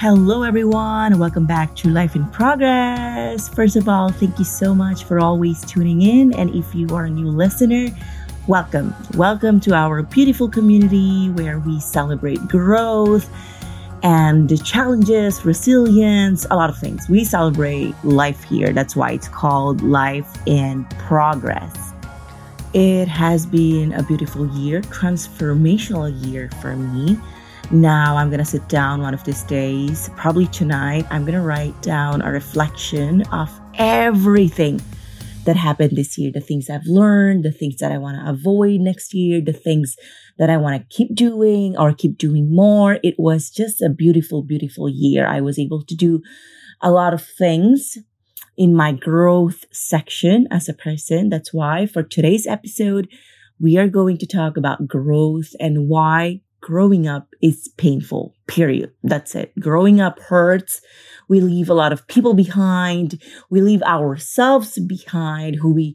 Hello, everyone. Welcome back to Life in Progress. First of all, thank you so much for always tuning in. And if you are a new listener, welcome. Welcome to our beautiful community where we celebrate growth and challenges, resilience, a lot of things. We celebrate life here. That's why it's called Life in Progress. It has been a beautiful year, transformational year for me. Now I'm going to sit down one of these days, probably tonight. I'm going to write down a reflection of everything that happened this year, the things I've learned, the things that I want to avoid next year, the things that I want to keep doing or keep doing more. It was just a beautiful, beautiful year. I was able to do a lot of things in my growth section as a person. That's why for today's episode, we are going to talk about growth and why growing up is painful, period. That's it. Growing up hurts. We leave a lot of people behind. We leave ourselves behind, who we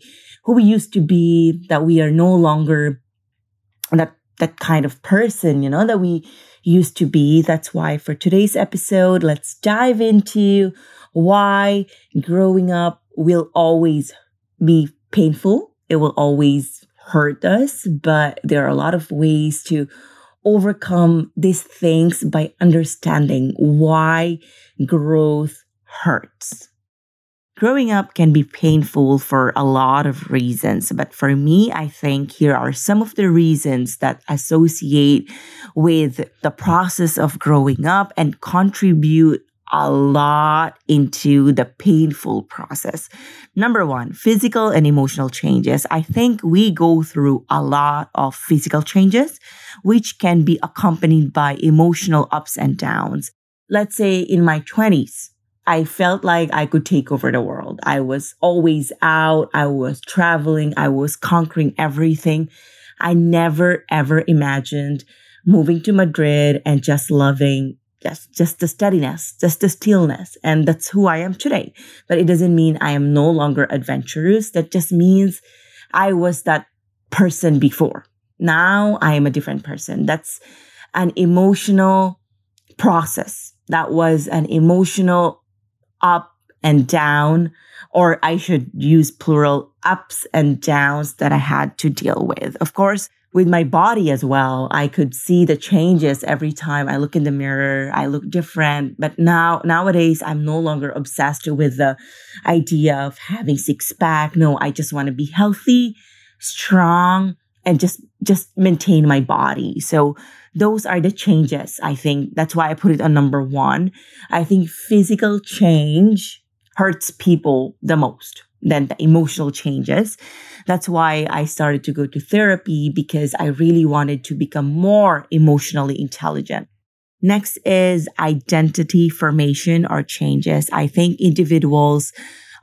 used to be, that we are no longer that kind of person, that we used to be. That's why for today's episode, let's dive into why growing up will always be painful. It will always hurt us, but there are a lot of ways to overcome these things by understanding why growth hurts. Growing up can be painful for a lot of reasons, but for me, I think here are some of the reasons that associate with the process of growing up and contribute a lot into the painful process. Number one, physical and emotional changes. I think we go through a lot of physical changes, which can be accompanied by emotional ups and downs. Let's say in my 20s, I felt like I could take over the world. I was always out. I was traveling. I was conquering everything. I never, ever imagined moving to Madrid and just loving just the steadiness, just the stillness. And that's who I am today. But it doesn't mean I am no longer adventurous. That just means I was that person before. Now I am a different person. That's an emotional process. That was an emotional up and down, or I should use plural, ups and downs that I had to deal with. Of course, with my body as well, I could see the changes every time I look in the mirror. I look different. But nowadays, I'm no longer obsessed with the idea of having six-pack. No, I just want to be healthy, strong, and just maintain my body. So those are the changes, I think. That's why I put it on number one. I think physical change hurts people the most than the emotional changes. That's why I started to go to therapy, because I really wanted to become more emotionally intelligent. Next is identity formation or changes. I think individuals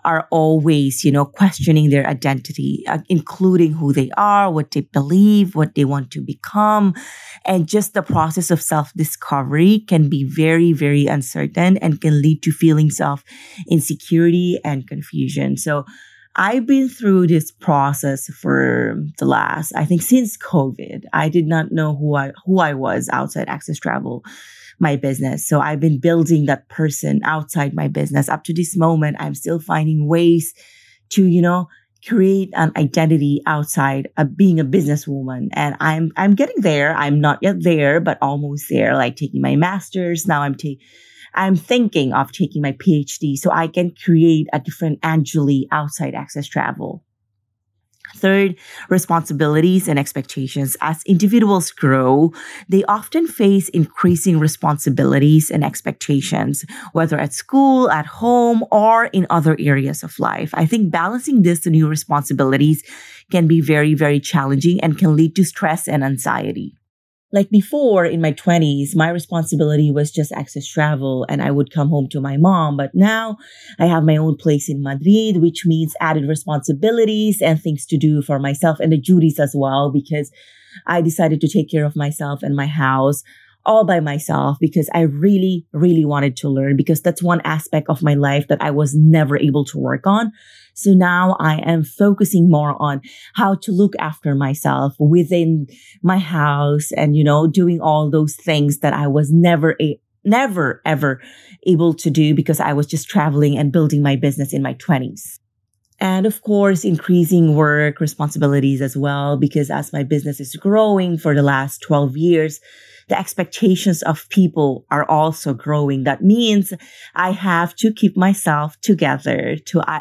are always, questioning their identity, including who they are, what they believe, what they want to become. And just the process of self-discovery can be very, very uncertain and can lead to feelings of insecurity and confusion. So I've been through this process for the last, I think since COVID. I did not know who I was outside Access Travel, my business. So I've been building that person outside my business. Up to this moment, I'm still finding ways to, create an identity outside of being a businesswoman. And I'm getting there. I'm not yet there, but almost there, like taking my master's. Now I'm thinking of taking my PhD so I can create a different Angeli outside Access Travel. Third, responsibilities and expectations. As individuals grow, they often face increasing responsibilities and expectations, whether at school, at home, or in other areas of life. I think balancing these new responsibilities can be very, very challenging and can lead to stress and anxiety. Like before, in my 20s, my responsibility was just Access Travel and I would come home to my mom. But now I have my own place in Madrid, which means added responsibilities and things to do for myself and the duties as well, because I decided to take care of myself and my house all by myself because I really, really wanted to learn, because that's one aspect of my life that I was never able to work on. So now I am focusing more on how to look after myself within my house and, you know, doing all those things that I was never ever able to do because I was just traveling and building my business in my 20s. And of course, increasing work responsibilities as well, because as my business is growing for the last 12 years, the expectations of people are also growing. That means I have to keep myself together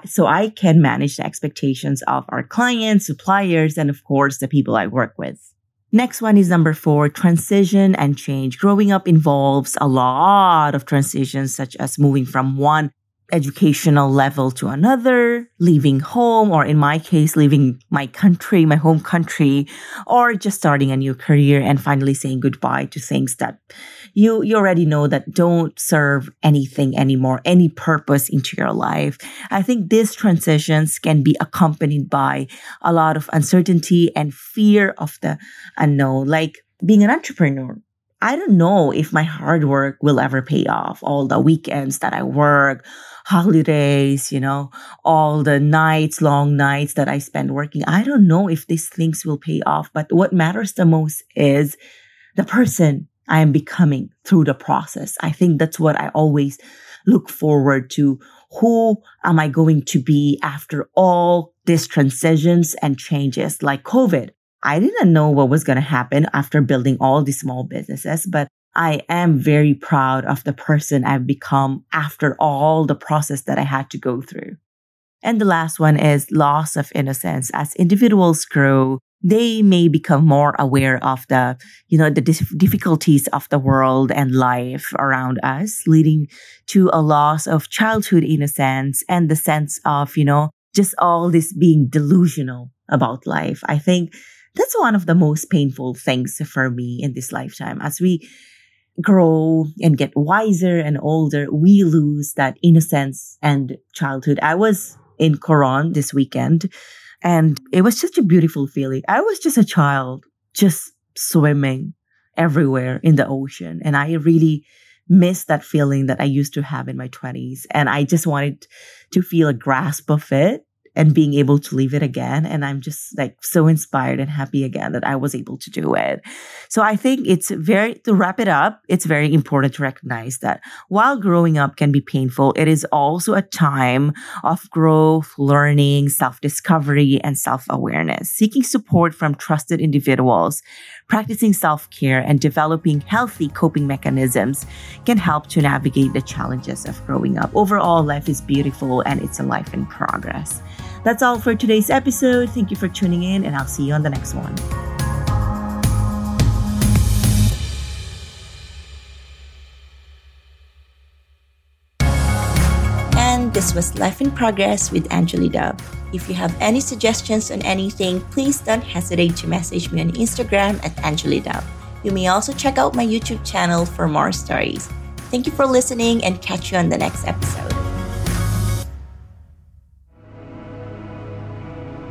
so I can manage the expectations of our clients, suppliers, and of course, the people I work with. Next one is number 4, transition and change. Growing up involves a lot of transitions, such as moving from one educational level to another, leaving home, or in my case, leaving my country, my home country, or just starting a new career and finally saying goodbye to things that you already know that don't serve anything anymore, any purpose into your life. I think these transitions can be accompanied by a lot of uncertainty and fear of the unknown, like being an entrepreneur. I don't know if my hard work will ever pay off. All the weekends that I work, holidays, you know, all the nights, long nights that I spend working. I don't know if these things will pay off. But what matters the most is the person I am becoming through the process. I think that's what I always look forward to. Who am I going to be after all these transitions and changes, like COVID? I didn't know what was going to happen after building all these small businesses, but I am very proud of the person I've become after all the process that I had to go through. And the last one is loss of innocence. As individuals grow, they may become more aware of the difficulties of the world and life around us, leading to a loss of childhood innocence and the sense of, just all this being delusional about life. I think that's one of the most painful things for me in this lifetime. As we grow and get wiser and older, we lose that innocence and childhood. I was in Coron this weekend, and it was such a beautiful feeling. I was just a child, just swimming everywhere in the ocean. And I really miss that feeling that I used to have in my 20s. And I just wanted to feel a grasp of it and being able to live it again. And I'm just so inspired and happy again that I was able to do it. So I think to wrap it up, it's very important to recognize that while growing up can be painful, it is also a time of growth, learning, self-discovery, and self-awareness. Seeking support from trusted individuals, practicing self-care, and developing healthy coping mechanisms can help to navigate the challenges of growing up. Overall, life is beautiful and it's a life in progress. That's all for today's episode. Thank you for tuning in, and I'll see you on the next one. And this was Life in Progress with Angeli Dub. If you have any suggestions on anything, please don't hesitate to message me on Instagram at Angeli Dub. You may also check out my YouTube channel for more stories. Thank you for listening, and catch you on the next episode.